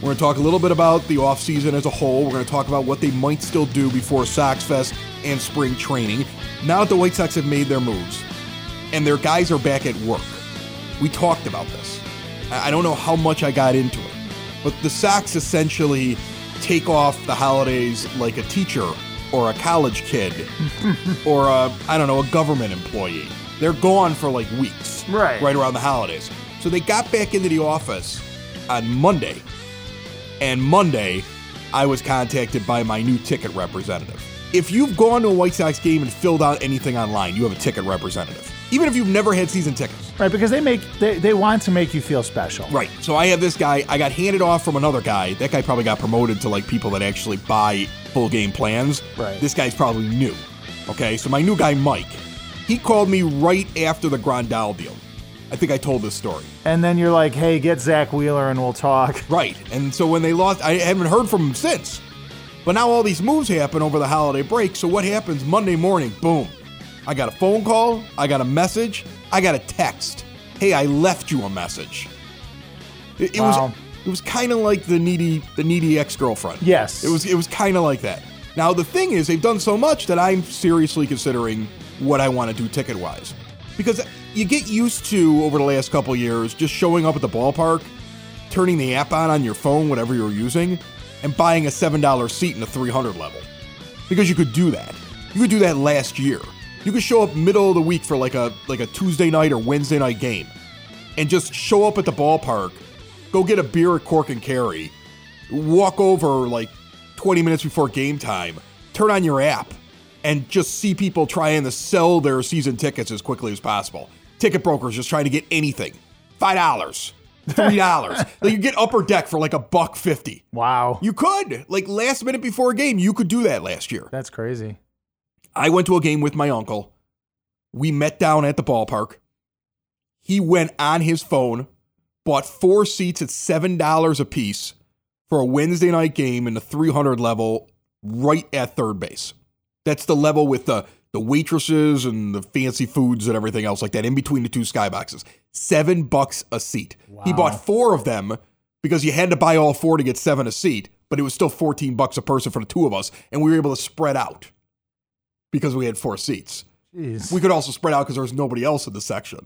We're going to talk a little bit about the offseason as a whole. We're going to talk about what they might still do before Sox Fest and spring training. Now that the White Sox have made their moves and their guys are back at work. We talked about this. I don't know how much I got into it, but the Sox essentially take off the holidays like a teacher or a college kid or a government employee. They're gone for like weeks, right around the holidays. So they got back into the office on Monday, and Monday I was contacted by my new ticket representative. If you've gone to a White Sox game and filled out anything online, you have a ticket representative, even if you've never had season tickets. Right, because they want to make you feel special. Right, so I have this guy. I got handed off from another guy. That guy probably got promoted to like people that actually buy full game plans. Right. This guy's probably new. Okay, so my new guy, Mike, he called me right after the Grandal deal. I think I told this story. And then you're like, hey, get Zach Wheeler and we'll talk. Right. And so when they lost, I haven't heard from him since. But now all these moves happen over the holiday break. So what happens Monday morning? Boom. I got a phone call. I got a message. I got a text. Hey, I left you a message. It was kind of like the needy ex-girlfriend. Yes. It was kind of like that. Now, the thing is, they've done so much that I'm seriously considering what I want to do ticket-wise. Because you get used to, over the last couple years, just showing up at the ballpark, turning the app on your phone, whatever you're using, and buying a $7 seat in the 300 level. Because you could do that. You could do that last year. You could show up middle of the week for like a Tuesday night or Wednesday night game and just show up at the ballpark, go get a beer at Cork and Cary, walk over like 20 minutes before game time, turn on your app, and just see people trying to sell their season tickets as quickly as possible. Ticket brokers just trying to get anything. $5, $3. Like you get upper deck for like $1.50. Wow. You could. Like last minute before a game, you could do that last year. That's crazy. I went to a game with my uncle. We met down at the ballpark. He went on his phone, bought 4 seats at $7 a piece for a Wednesday night game in the 300 level right at third base. That's the level with the waitresses and the fancy foods and everything else like that in between the two skyboxes. $7 a seat. Wow. He bought 4 of them because you had to buy all 4 to get 7 a seat, but it was still $14 a person for the two of us, and we were able to spread out because we had 4 seats. Jeez. We could also spread out because there was nobody else in the section.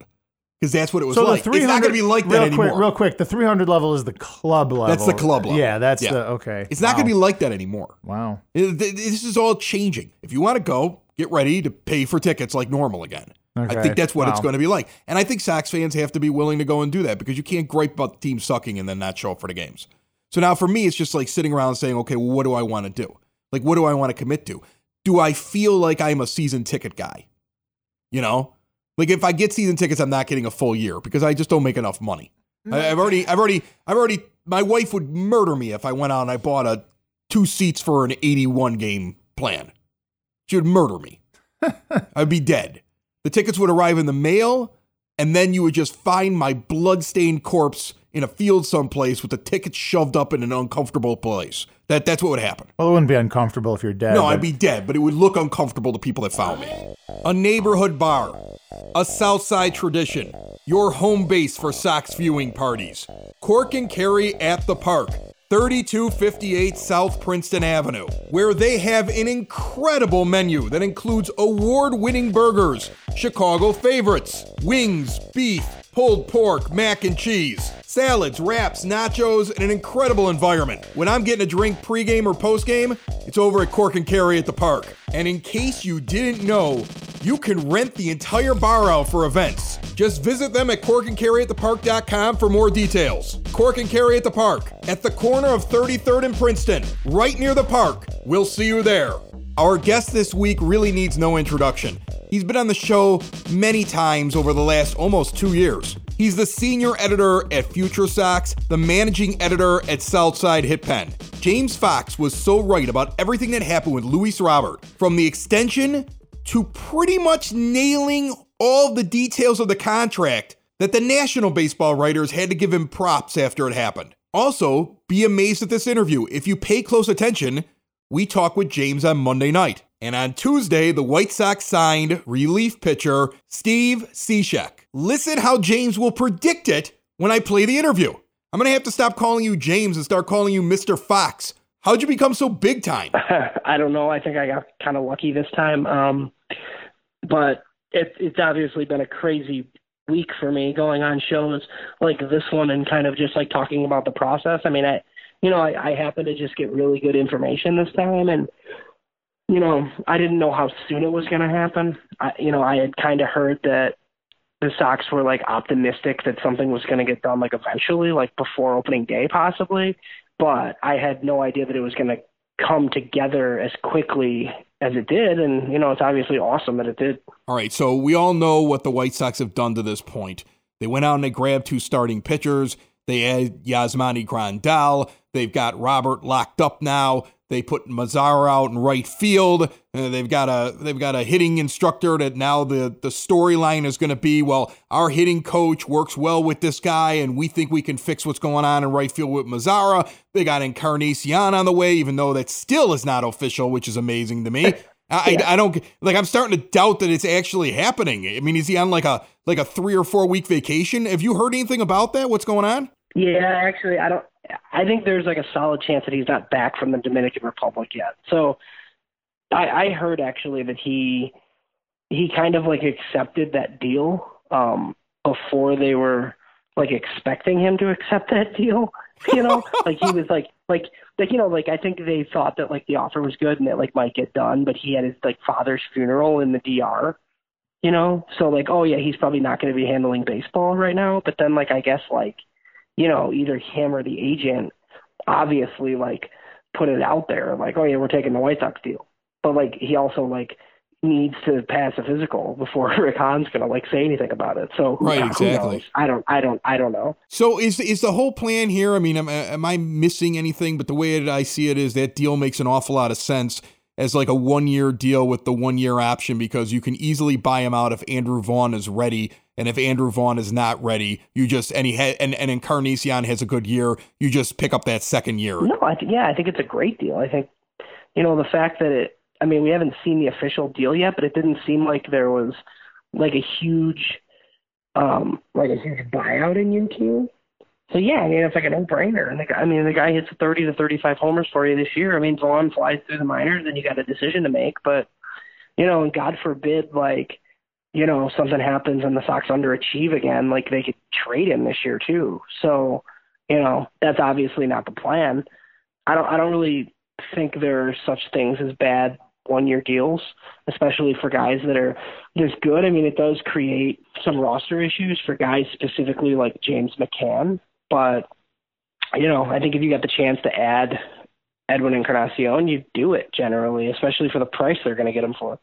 Because that's what it was so like. It's not going to be like that anymore. Real quick, the 300 level is the club level. That's the club level. Yeah, that's the, okay. It's not going to be like that anymore. Wow. This is all changing. If you want to go, get ready to pay for tickets like normal again. Okay. I think that's what it's going to be like. And I think Sox fans have to be willing to go and do that because you can't gripe about the team sucking and then not show up for the games. So now for me, it's just like sitting around saying, okay, well, what do I want to do? Like, what do I want to commit to? Do I feel like I'm a season ticket guy? You know? Like if I get season tickets, I'm not getting a full year because I just don't make enough money. I've already. My wife would murder me if I went out and I bought 2 seats for an 81 game plan. She would murder me. I'd be dead. The tickets would arrive in the mail, and then you would just find my bloodstained corpse in a field someplace with the tickets shoved up in an uncomfortable place. That's what would happen. Well, it wouldn't be uncomfortable if you're dead. No, I'd be dead, but it would look uncomfortable to people that found me. A neighborhood bar. A Southside tradition. Your home base for Sox viewing parties. Cork and Cary at the Park. 3258 South Princeton Avenue, where they have an incredible menu that includes award-winning burgers, Chicago favorites, wings, beef, pulled pork, mac and cheese, salads, wraps, nachos, and an incredible environment. When I'm getting a drink pregame or postgame, it's over at Cork and Cary at the Park. And in case you didn't know, you can rent the entire bar out for events. Just visit them at corkandcaryatthepark.com for more details. Cork and Cary at the Park, at the corner of 33rd and Princeton, right near the park. We'll see you there. Our guest this week really needs no introduction. He's been on the show many times over the last almost 2 years. He's the senior editor at Future Sox, the managing editor at Southside Hit Pen. James Fox was so right about everything that happened with Luis Robert, from the extension to pretty much nailing all the details of the contract, that the National Baseball writers had to give him props after it happened. Also, be amazed at this interview. If you pay close attention, we talk with James on Monday night. And on Tuesday, the White Sox signed relief pitcher Steve Cishek. Listen how James will predict it when I play the interview. I'm going to have to stop calling you James and start calling you Mr. Fox. How'd you become so big time? I don't know. I think I got kind of lucky this time. But it's obviously been a crazy week for me, going on shows like this one and kind of just like talking about the process. I mean, I happened to just get really good information this time, and you know, I didn't know how soon it was going to happen. I had kind of heard that the Sox were like optimistic that something was going to get done like eventually, like before opening day possibly, but I had no idea that it was going to come together as quickly as it did. And, you know, it's obviously awesome that it did. All right. So we all know what the White Sox have done to this point. They went out and they grabbed two starting pitchers. They added Yasmani Grandal. They've got Robert locked up now. They put Mazara out in right field. They've got a hitting instructor that now the storyline is going to be, well, our hitting coach works well with this guy, and we think we can fix what's going on in right field with Mazara. They got Encarnacion on the way, even though that still is not official, which is amazing to me. I don't like. I'm starting to doubt that it's actually happening. I mean, is he on like a 3 or 4 week vacation? Have you heard anything about that? What's going on? Yeah, actually, I don't. I think there's like a solid chance that he's not back from the Dominican Republic yet. So I heard actually that he kind of like accepted that deal before they were like expecting him to accept that deal. You know, like he was like, you know, like I think they thought that like the offer was good and it like might get done, but he had his like father's funeral in the DR, you know? So like, oh yeah, he's probably not going to be handling baseball right now. But then like, I guess like, you know, either him or the agent obviously like put it out there like, oh yeah, we're taking the White Sox deal. But like, he also like needs to pass a physical before Rick Hahn's going to like say anything about it. So right, exactly. I don't know. So is the whole plan here? I mean, am I missing anything? But the way that I see it is that deal makes an awful lot of sense as like a 1 year deal with the 1 year option, because you can easily buy him out if Andrew Vaughn is ready. And if Andrew Vaughn is not ready, you just, and Encarnacion has a good year, you just pick up that second year. No, I think it's a great deal. I think, you know, the fact that we haven't seen the official deal yet, but it didn't seem like there was like a huge buyout in UQ. So yeah, I mean, it's like a no-brainer. And the guy hits 30 to 35 homers for you this year. I mean, Vaughn flies through the minors, and you got a decision to make. But you know, and God forbid, like, you know, something happens and the Sox underachieve again, like they could trade him this year too. So, you know, that's obviously not the plan. I don't really think there are such things as bad 1 year deals, especially for guys that are this good. I mean, it does create some roster issues for guys specifically like James McCann, but you know, I think if you got the chance to add Edwin Encarnacion, you do it generally, especially for the price they're going to get him for.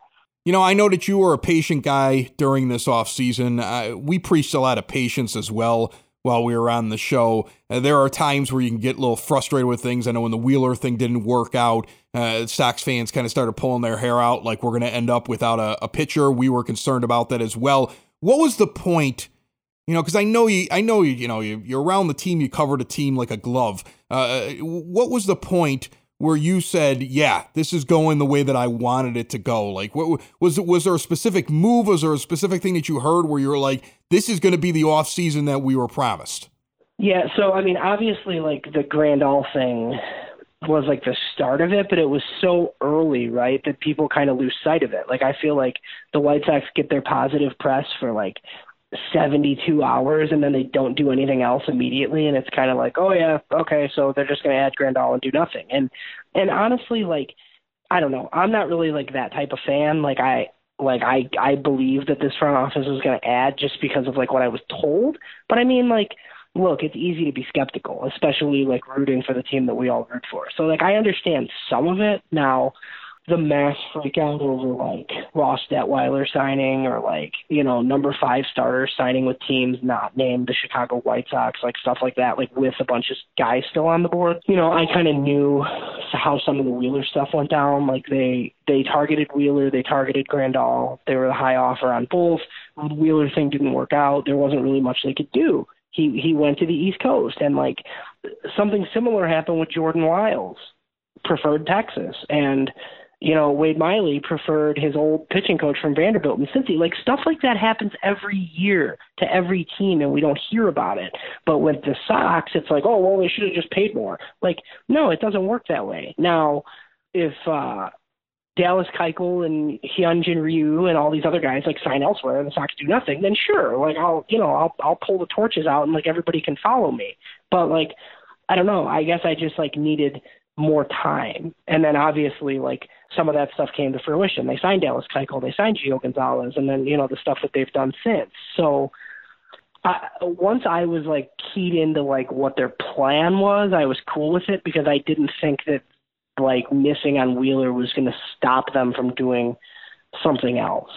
You know, I know that you were a patient guy during this offseason. We preached a lot of patience as well while we were on the show. There are times where you can get a little frustrated with things. I know when the Wheeler thing didn't work out, Sox fans kind of started pulling their hair out like we're going to end up without a pitcher. We were concerned about that as well. What was the point? You know, because I know you're around the team. You covered a team like a glove. What was the point where you said, yeah, this is going the way that I wanted it to go? Like, what was there a specific move? Was there a specific thing that you heard where you were like, this is going to be the off season that we were promised? Yeah. So, I mean, obviously like the Grandal thing was like the start of it, but it was so early, right, that people kind of lose sight of it. Like, I feel like the White Sox get their positive press for like 72 hours and then they don't do anything else immediately, and it's kind of like, oh yeah, okay, so they're just going to add Grandal and do nothing. And honestly, like, I don't know, I'm not really like that type of fan. Like, I believe that this front office was going to add just because of like what I was told. But I mean, like, look, it's easy to be skeptical, especially like rooting for the team that we all root for. So like, I understand some of it. Now, the mass freak out over like Ross Detweiler signing or like, you know, number 5 starters signing with teams not named the Chicago White Sox, like stuff like that, like with a bunch of guys still on the board. You know, I kind of knew how some of the Wheeler stuff went down. Like they targeted Wheeler, they targeted Grandal. They were the high offer on both. The Wheeler thing didn't work out. There wasn't really much they could do. He went to the East Coast, and like something similar happened with Jordan Wiles, preferred Texas, and you know, Wade Miley preferred his old pitching coach from Vanderbilt and Cincy. Like stuff like that happens every year to every team, and we don't hear about it. But with the Sox, it's like, oh, well, they should have just paid more. Like, no, it doesn't work that way. Now, if Dallas Keuchel and Hyunjin Ryu and all these other guys like sign elsewhere and the Sox do nothing, then sure, like I'll pull the torches out and like everybody can follow me. But like, I don't know. I guess I just like needed more time. And then obviously like some of that stuff came to fruition. They signed Dallas Keuchel, they signed Gio Gonzalez, and then, you know, the stuff that they've done since. So once I was like keyed into like what their plan was, I was cool with it because I didn't think that like missing on Wheeler was going to stop them from doing something else.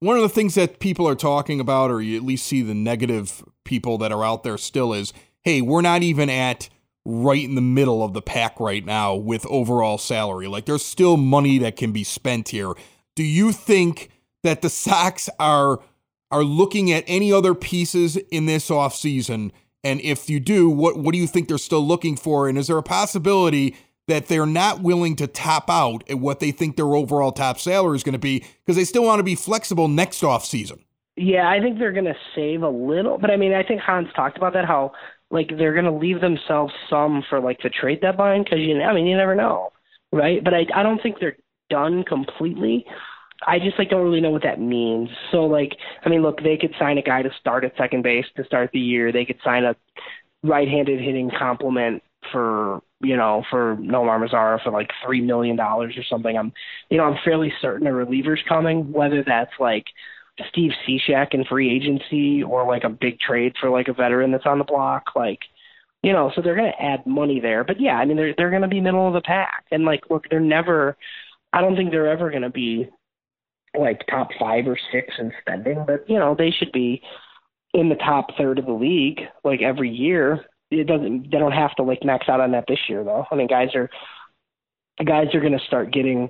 One of the things that people are talking about, or you at least see the negative people that are out there still, is, hey, we're not even at right in the middle of the pack right now with overall salary. Like there's still money that can be spent here. Do you think that the Sox are looking at any other pieces in this offseason? And if you do, what do you think they're still looking for? And is there a possibility that they're not willing to top out at what they think their overall top salary is going to be because they still want to be flexible next offseason? Yeah, I think they're going to save a little. But I mean, I think Hans talked about that, how like they're going to leave themselves some for like the trade deadline because, you know, I mean, you never know, right? But I don't think they're done completely. I just like don't really know what that means. So like, I mean, look, they could sign a guy to start at second base to start the year. They could sign a right-handed hitting complement for, you know, for Nomar Mazara for like $3 million or something. I'm fairly certain a reliever's coming, whether that's like Steve Cishek in free agency or like a big trade for like a veteran that's on the block, like, you know, so they're going to add money there. But yeah, I mean, they're going to be middle of the pack, and like, look, I don't think they're ever going to be like top 5 or 6 in spending, but you know, they should be in the top 3rd of the league like every year. They don't have to like max out on that this year though. I mean, guys are going to start getting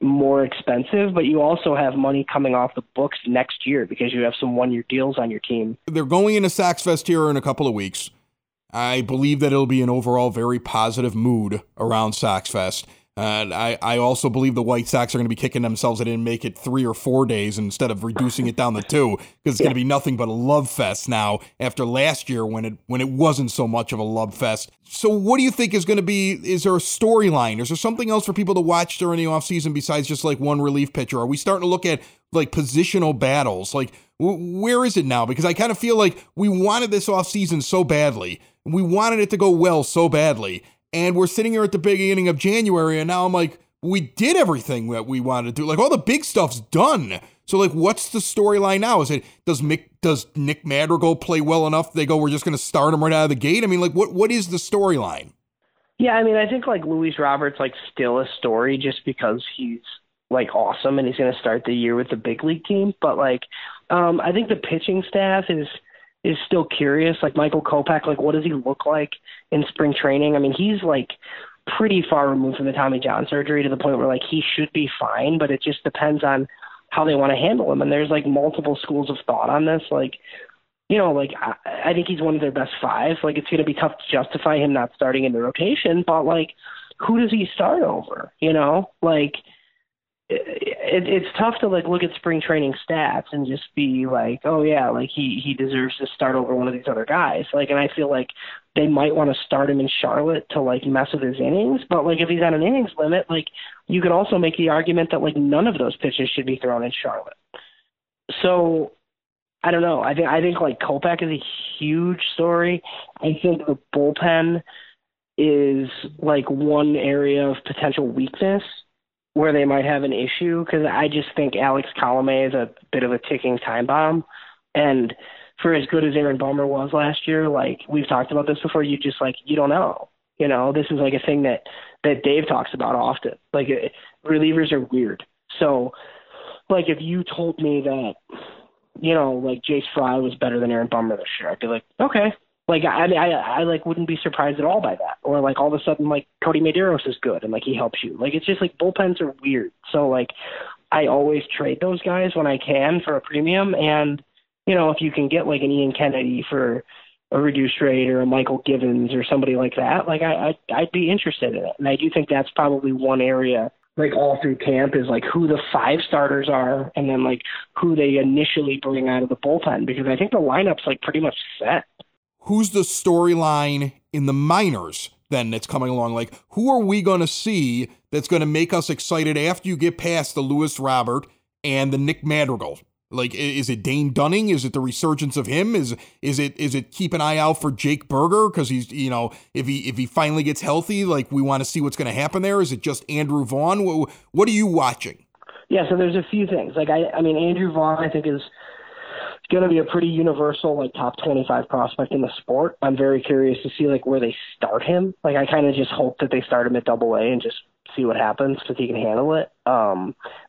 more expensive, but you also have money coming off the books next year because you have some one-year deals on your team. They're going into Sox Fest here in a couple of weeks. I believe that it'll be an overall very positive mood around Sox Fest. And I also believe the White Sox are going to be kicking themselves that didn't make it 3 or 4 days instead of reducing it down to 2, because it's going to be nothing but a love fest now after last year when it wasn't so much of a love fest. So what do you think is going to be, is there a storyline? Is there something else for people to watch during the offseason besides just like one relief pitcher? Are we starting to look at like positional battles? Like where is it now? Because I kind of feel like we wanted this offseason so badly. We wanted it to go well so badly. And we're sitting here at the beginning of January, and now I'm like, we did everything that we wanted to do. Like, all the big stuff's done. So, like, what's the storyline now? Is it, does Nick Madrigal play well enough? They go, we're just going to start him right out of the gate? I mean, like, what is the storyline? Yeah, I mean, I think, like, Luis Robert's, like, still a story just because he's, like, awesome, and he's going to start the year with the big league team. But, like, I think the pitching staff is still curious. Like Michael Kopech, like what does he look like in spring training? I mean, he's like pretty far removed from the Tommy John surgery to the point where like he should be fine, but it just depends on how they want to handle him. And there's like multiple schools of thought on this. Like, you know, like I think he's one of their best 5. Like it's going to be tough to justify him not starting in the rotation, but like who does he start over? You know, like it's tough to like look at spring training stats and just be like, oh yeah, like he deserves to start over one of these other guys. Like, and I feel like they might want to start him in Charlotte to like mess with his innings, but like if he's on an innings limit, like you could also make the argument that like none of those pitches should be thrown in Charlotte. So I don't know. I think like Kopech is a huge story. I think the bullpen is like one area of potential weakness where they might have an issue, because I just think Alex Colomé is a bit of a ticking time bomb. And for as good as Aaron Bummer was last year, like we've talked about this before, you just like, you don't know. You know, this is like a thing that Dave talks about often. Like, relievers are weird. So, like, if you told me that, you know, like Jace Fry was better than Aaron Bummer this year, I'd be like, okay. Like, I like wouldn't be surprised at all by that. Or like all of a sudden, like Cody Medeiros is good and like he helps you. Like, it's just like bullpens are weird. So like, I always trade those guys when I can for a premium. And, you know, if you can get like an Ian Kennedy for a reduced rate or a Michael Givens or somebody like that, like I'd be interested in it. And I do think that's probably one area like all through camp is like who the five starters are and then like who they initially bring out of the bullpen, because I think the lineup's like pretty much set. Who's the storyline in the minors then that's coming along? Like, who are we going to see that's going to make us excited after you get past the Luis Robert and the Nick Madrigal? Like, is it Dane Dunning? Is it the resurgence of him? Is it keep an eye out for Jake Berger? Because he's, you know, if he finally gets healthy, like, we want to see what's going to happen there. Is it just Andrew Vaughn? What are you watching? Yeah, so there's a few things. Like, I mean, Andrew Vaughn, I think, is going to be a pretty universal, like, top 25 prospect in the sport. I'm very curious to see, like, where they start him. Like, I kind of just hope that they start him at Double A and just see what happens because he can handle it.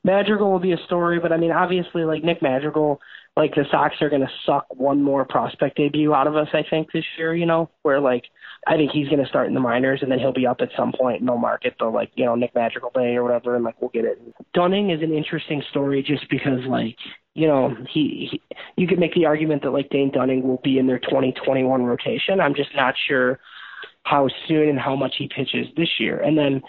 Madrigal will be a story, but I mean, obviously, like Nick Madrigal, like the Sox are going to suck one more prospect debut out of us, I think, this year, you know, where like I think he's going to start in the minors and then he'll be up at some point and they'll market the, like, you know, Nick Madrigal Day or whatever, and like we'll get it. Dunning is an interesting story just because, like, you know, you could make the argument that like Dane Dunning will be in their 2021 rotation. I'm just not sure how soon and how much he pitches this year. And then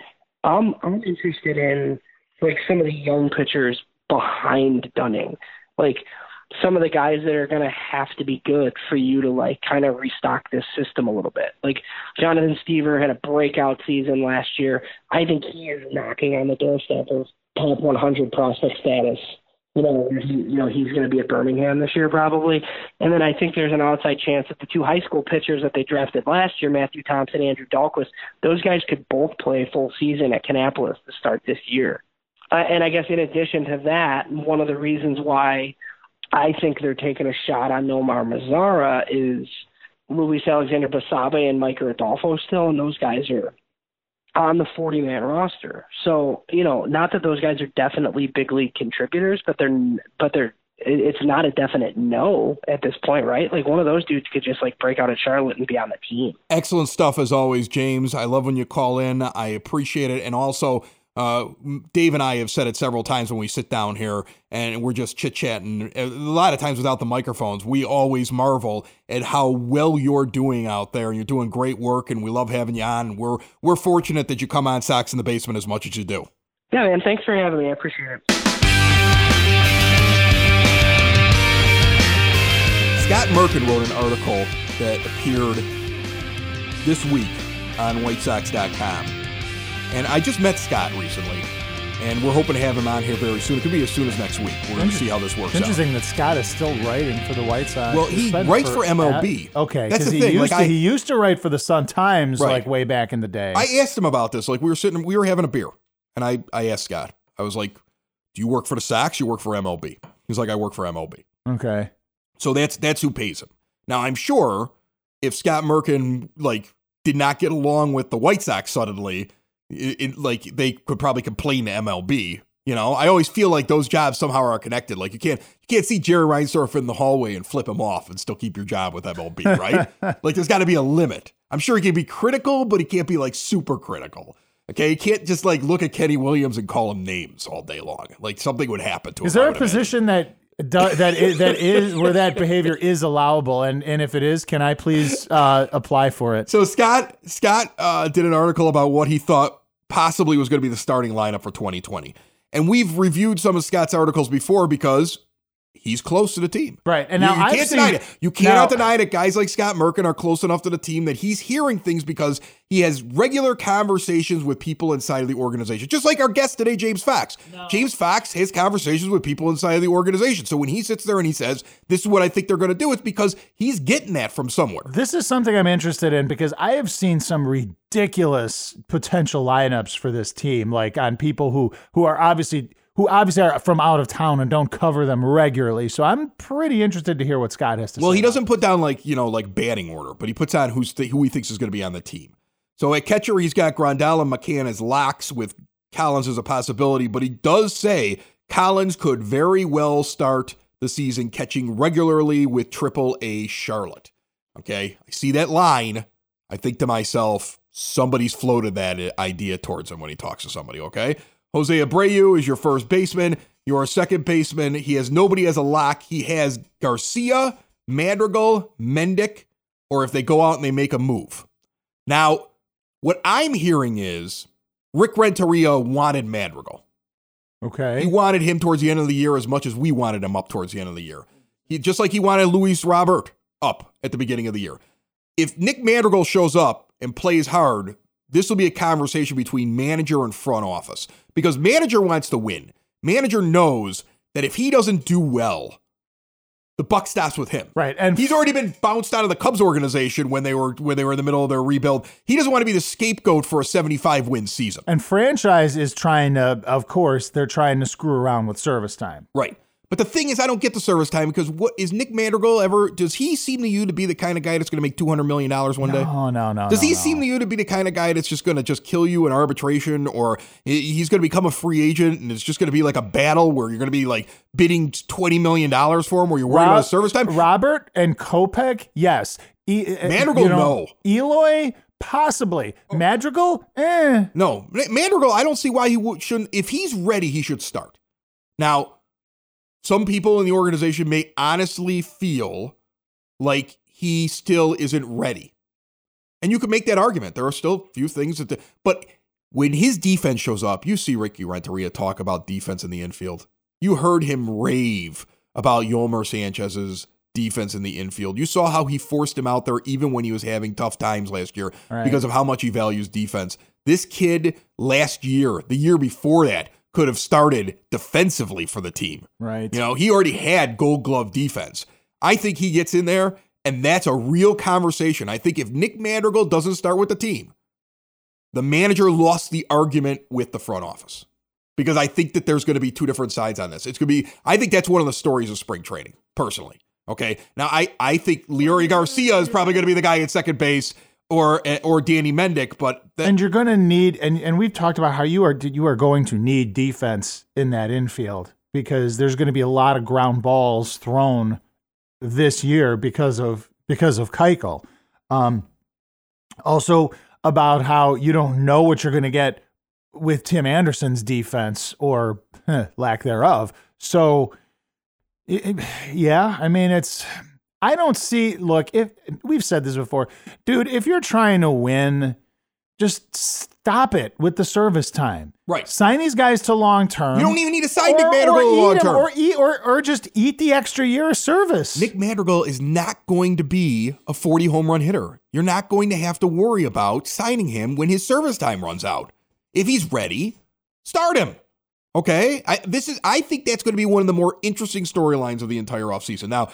I'm interested in like some of the young pitchers behind Dunning, like some of the guys that are going to have to be good for you to like kind of restock this system a little bit. Like Jonathan Stever had a breakout season last year. I think he is knocking on the doorstep of top 100 prospect status. You know, he's going to be at Birmingham this year probably. And then I think there's an outside chance that the two high school pitchers that they drafted last year, Matthew Thompson, Andrew Dahlquist, those guys could both play full season at Kannapolis to start this year. And I guess in addition to that, one of the reasons why I think they're taking a shot on Nomar Mazara is Luis Alexander Basabe and Mike Rodolfo still, and those guys are on the 40-man roster. So, you know, not that those guys are definitely big league contributors, but it's not a definite no at this point, right? Like one of those dudes could just like break out at Charlotte and be on the team. Excellent stuff as always, James. I love when you call in. I appreciate it. And also, Dave and I have said it several times when we sit down here and we're just chit-chatting a lot of times without the microphones. We always marvel at how well you're doing out there. You're doing great work and we love having you on. And we're fortunate that you come on Socks in the Basement as much as you do. Yeah, man. Thanks for having me. I appreciate it. Scott Merkin wrote an article that appeared this week on WhiteSox.com. And I just met Scott recently, and we're hoping to have him on here very soon. It could be as soon as next week. We're going to see how this works out. Interesting that Scott is still writing for the White Sox. Well, he writes for MLB. That? Okay, that's the thing. He used to write for the Sun-Times, right, like way back in the day. I asked him about this. Like we were having a beer, and I asked Scott. I was like, "Do you work for the Sox? You work for MLB?" He's like, "I work for MLB." Okay. So that's who pays him. Now I'm sure if Scott Merkin like did not get along with the White Sox suddenly, like they could probably complain to MLB. You know, I always feel like those jobs somehow are connected. Like you can't see Jerry Reinsdorf in the hallway and flip him off and still keep your job with MLB, right? Like there's got to be a limit. I'm sure he can be critical, but he can't be like super critical. Okay, you can't just like look at Kenny Williams and call him names all day long. Like something would happen to him. Is there a position that that is where that behavior is allowable, and if it is, can I please apply for it? So Scott did an article about what he thought possibly was going to be the starting lineup for 2020, and we've reviewed some of Scott's articles before because he's close to the team, right? And now you can't deny it. You cannot deny that guys like Scott Merkin are close enough to the team that he's hearing things because he has regular conversations with people inside of the organization. Just like our guest today, James Fox. No. James Fox has conversations with people inside of the organization. So when he sits there and he says, "This is what I think they're going to do," it's because he's getting that from somewhere. This is something I'm interested in because I have seen some ridiculous potential lineups for this team, like on people who obviously are from out of town and don't cover them regularly. So I'm pretty interested to hear what Scott has to say. Well, he doesn't put down like, you know, like batting order, but he puts on who he thinks is going to be on the team. So at catcher, he's got Grandal and McCann as locks with Collins as a possibility, but he does say Collins could very well start the season catching regularly with AAA Charlotte. Okay, I see that line. I think to myself, somebody's floated that idea towards him when he talks to somebody, okay? Jose Abreu is your first baseman. You're a second baseman. He has nobody as a lock. He has Garcia, Madrigal, Mendick, or if they go out and they make a move. Now, what I'm hearing is Rick Renteria wanted Madrigal. Okay. He wanted him towards the end of the year as much as we wanted him up towards the end of the year. He just like he wanted Luis Robert up at the beginning of the year. If Nick Madrigal shows up and plays hard, this will be a conversation between manager and front office because manager wants to win. Manager knows that if he doesn't do well, the buck stops with him. Right. And he's already been bounced out of the Cubs organization when they were in the middle of their rebuild. He doesn't want to be the scapegoat for a 75-win season. And franchise is trying to, of course, they're trying to screw around with service time. Right. But the thing is, I don't get the service time because what is Nick Madrigal ever, does he seem to you to be the kind of guy that's going to make $200 million one day? No. Does he seem to you to be the kind of guy that's just going to just kill you in arbitration, or he's going to become a free agent and it's just going to be like a battle where you're going to be like bidding $20 million for him where you're worried about service time? Robert and Kopech, yes. Madrigal, no. Eloy, possibly. Oh. Madrigal, No, Madrigal, I don't see why he shouldn't. If he's ready, he should start. Now, some people in the organization may honestly feel like he still isn't ready. And you can make that argument. There are still few things that, but when his defense shows up, you see Ricky Renteria talk about defense in the infield. You heard him rave about Yomer Sanchez's defense in the infield. You saw how he forced him out there even when he was having tough times last year because of how much he values defense. This kid last year, the year before that, could have started defensively for the team. Right. You know, he already had gold glove defense. I think he gets in there, and that's a real conversation. I think if Nick Madrigal doesn't start with the team, the manager lost the argument with the front office because I think that there's going to be two different sides on this. It's going to be, I think that's one of the stories of spring training, personally. Okay. Now, I think Leury Garcia is probably going to be the guy at second base, or Danny Mendick, but and you're going to need, and we've talked about how you are going to need defense in that infield because there's going to be a lot of ground balls thrown this year because of Keuchel. Also about how you don't know what you're going to get with Tim Anderson's defense or lack thereof. So yeah, I mean look, if we've said this before, dude, if you're trying to win, just stop it with the service time. Right. Sign these guys to long-term. You don't even need to sign Nick Madrigal to long-term. Or just eat the extra year of service. Nick Madrigal is not going to be a 40 home run hitter. You're not going to have to worry about signing him when his service time runs out. If he's ready, start him. Okay, I think that's going to be one of the more interesting storylines of the entire offseason. Now,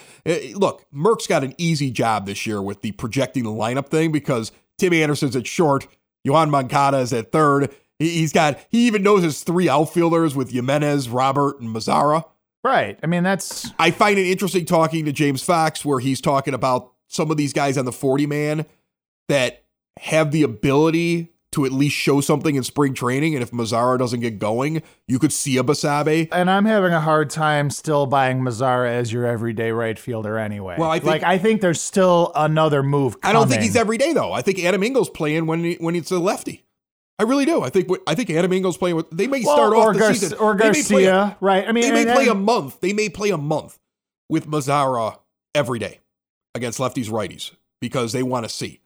look, Merck's got an easy job this year with the projecting the lineup thing because Tim Anderson's at short, Yohan Moncada is at third. He even knows his three outfielders with Jimenez, Robert, and Mazara. Right. I mean, I find it interesting talking to James Fox where he's talking about some of these guys on the 40-man that have the ability to at least show something in spring training. And if Mazara doesn't get going, you could see a Basabe. And I'm having a hard time still buying Mazara as your everyday right fielder anyway. Well, I think there's still another move coming. I don't think he's everyday, though. I think Adam Engel's playing when it's a lefty. I really do. I think Adam Engel's playing with... They may start off the season. Or Garcia, right. I mean, they may play a month. They may play a month with Mazara every day against lefties, righties, because they want to see.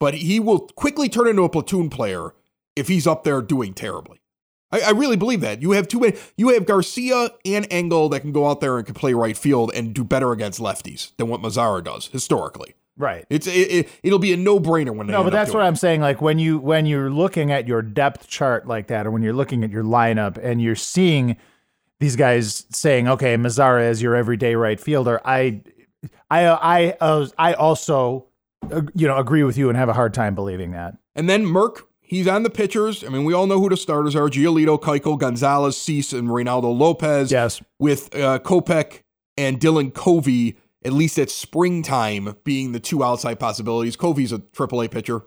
But he will quickly turn into a platoon player if he's up there doing terribly. I really believe that. You have you have Garcia and Engel that can go out there and can play right field and do better against lefties than what Mazara does historically. Right. It'll be a no-brainer when they No, but that's what I'm saying. Like when you're looking at your depth chart like that, or when you're looking at your lineup and you're seeing these guys saying, "Okay, Mazara is your everyday right fielder." I also agree with you and have a hard time believing that. And then Merck, he's on the pitchers. I mean, we all know who the starters are. Giolito, Keuchel, Gonzalez, Cease, and Reynaldo Lopez. Yes. With Kopech and Dylan Covey, at least at springtime, being the two outside possibilities. Covey's a AAA pitcher.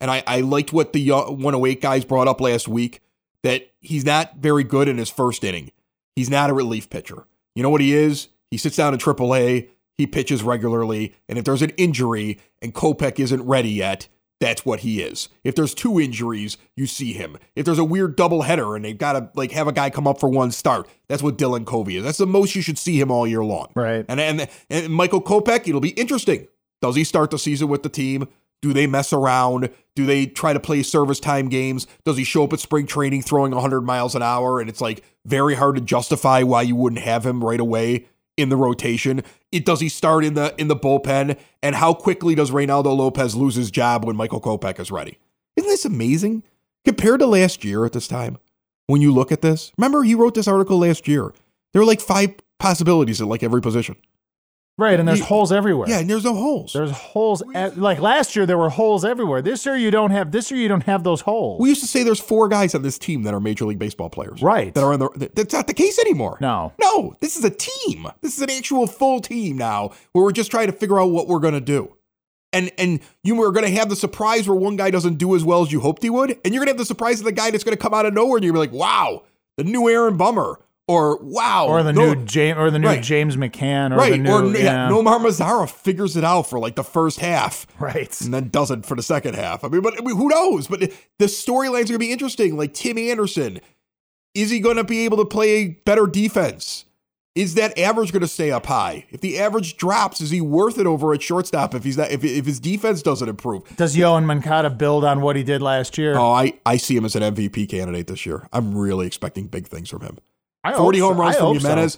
And I liked what the 108 guys brought up last week, that he's not very good in his first inning. He's not a relief pitcher. You know what he is? He sits down in AAA, he pitches regularly, and if there's an injury and Kopech isn't ready yet, that's what he is. If there's two injuries, you see him. If there's a weird doubleheader and they've got to like have a guy come up for one start, that's what Dylan Covey is. That's the most you should see him all year long. Right. And Michael Kopech, it'll be interesting. Does he start the season with the team? Do they mess around? Do they try to play service time games? Does he show up at spring training throwing 100 miles an hour? And it's like very hard to justify why you wouldn't have him right away in the rotation. Does he start in the bullpen? And how quickly does Reynaldo Lopez lose his job when Michael Kopech is ready? Isn't this amazing? Compared to last year at this time, when you look at this, remember he wrote this article last year. There were like five possibilities at like every position. Right, and there's holes everywhere. Yeah, and there's no holes. There's holes. Like last year, there were holes everywhere. This year, you don't have those holes. We used to say there's four guys on this team that are Major League Baseball players. Right. That's not the case anymore. No, this is a team. This is an actual full team now where we're just trying to figure out what we're going to do. And you were going to have the surprise where one guy doesn't do as well as you hoped he would, and you're going to have the surprise of the guy that's going to come out of nowhere, and you're going to be like, wow, the new Aaron Bummer. Or wow, or the new right. James McCann, or right, the new, or yeah. Nomar Mazara figures it out for like the first half, right, and then doesn't for the second half. I mean, who knows? But the storylines are gonna be interesting. Like Tim Anderson, is he gonna be able to play better defense? Is that average gonna stay up high? If the average drops, is he worth it over at shortstop? If he's not, if his defense doesn't improve, does Yohan Moncada build on what he did last year? Oh, I see him as an MVP candidate this year. I'm really expecting big things from him. 40 home runs from Jimenez,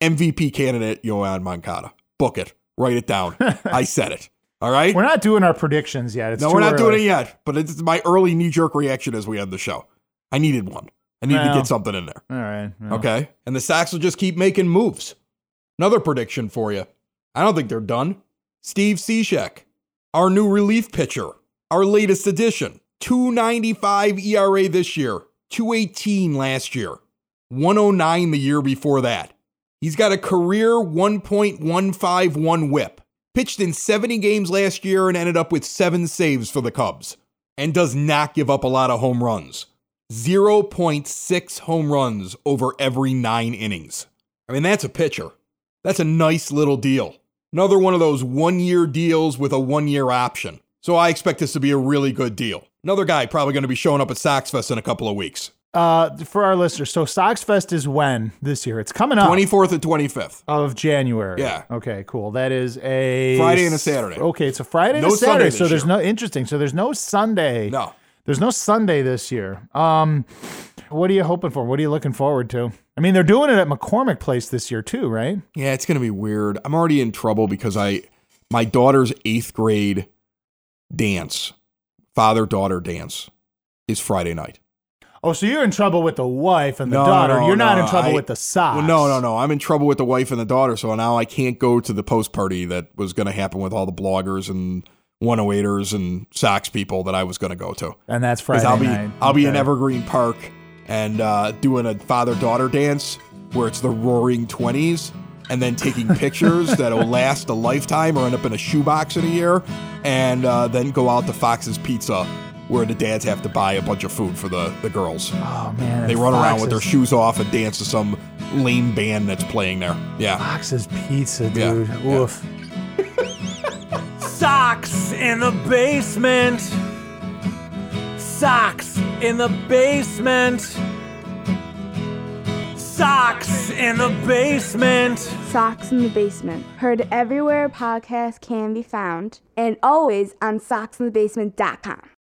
MVP candidate Yohan Moncada. Book it. Write it down. I said it. All right? We're not doing our predictions yet. We're not doing it yet, but it's my early knee-jerk reaction as we end the show. I needed one. I needed to get something in there. All right. No. Okay? And the Sox will just keep making moves. Another prediction for you. I don't think they're done. Steve Cishek, our new relief pitcher, our latest addition. 2.95 ERA this year. 218 last year, 109 the year before that. He's got a career 1.151 whip. Pitched in 70 games last year and ended up with 7 saves for the Cubs. And does not give up a lot of home runs. 0.6 home runs over every 9 innings. I mean, that's a pitcher. That's a nice little deal. Another one of those one-year deals with a one-year option. So I expect this to be a really good deal. Another guy probably going to be showing up at Sox Fest in a couple of weeks. For our listeners, so Sox Fest is when this year? It's coming up. 24th and 25th. Of January. Yeah. Okay, cool. That is a... Friday and a Saturday. Okay, it's a Friday and a Saturday. So there's no... Interesting. So there's no Sunday. No. There's no Sunday this year. What are you hoping for? What are you looking forward to? I mean, they're doing it at McCormick Place this year too, right? Yeah, it's going to be weird. I'm already in trouble because my daughter's 8th grade dance... father-daughter dance is Friday night. Oh, so you're in trouble with the wife and the daughter. You're not in trouble with the Sox. Well, no. I'm in trouble with the wife and the daughter, so now I can't go to the post party that was going to happen with all the bloggers and 108ers and Sox people that I was going to go to. And that's Friday night. I'll be in Evergreen Park and doing a father-daughter dance where it's the Roaring 20s. And then taking pictures that'll last a lifetime or end up in a shoebox in a year, and then go out to Fox's Pizza, where the dads have to buy a bunch of food for the girls. Oh, man. They run around with their shoes off and dance to some lame band that's playing there. Yeah. Fox's Pizza, dude. Yeah. Oof. Yeah. Socks in the basement. Socks in the basement. Socks in the basement. Socks in the basement. Heard everywhere podcasts can be found and always on SocksInTheBasement.com.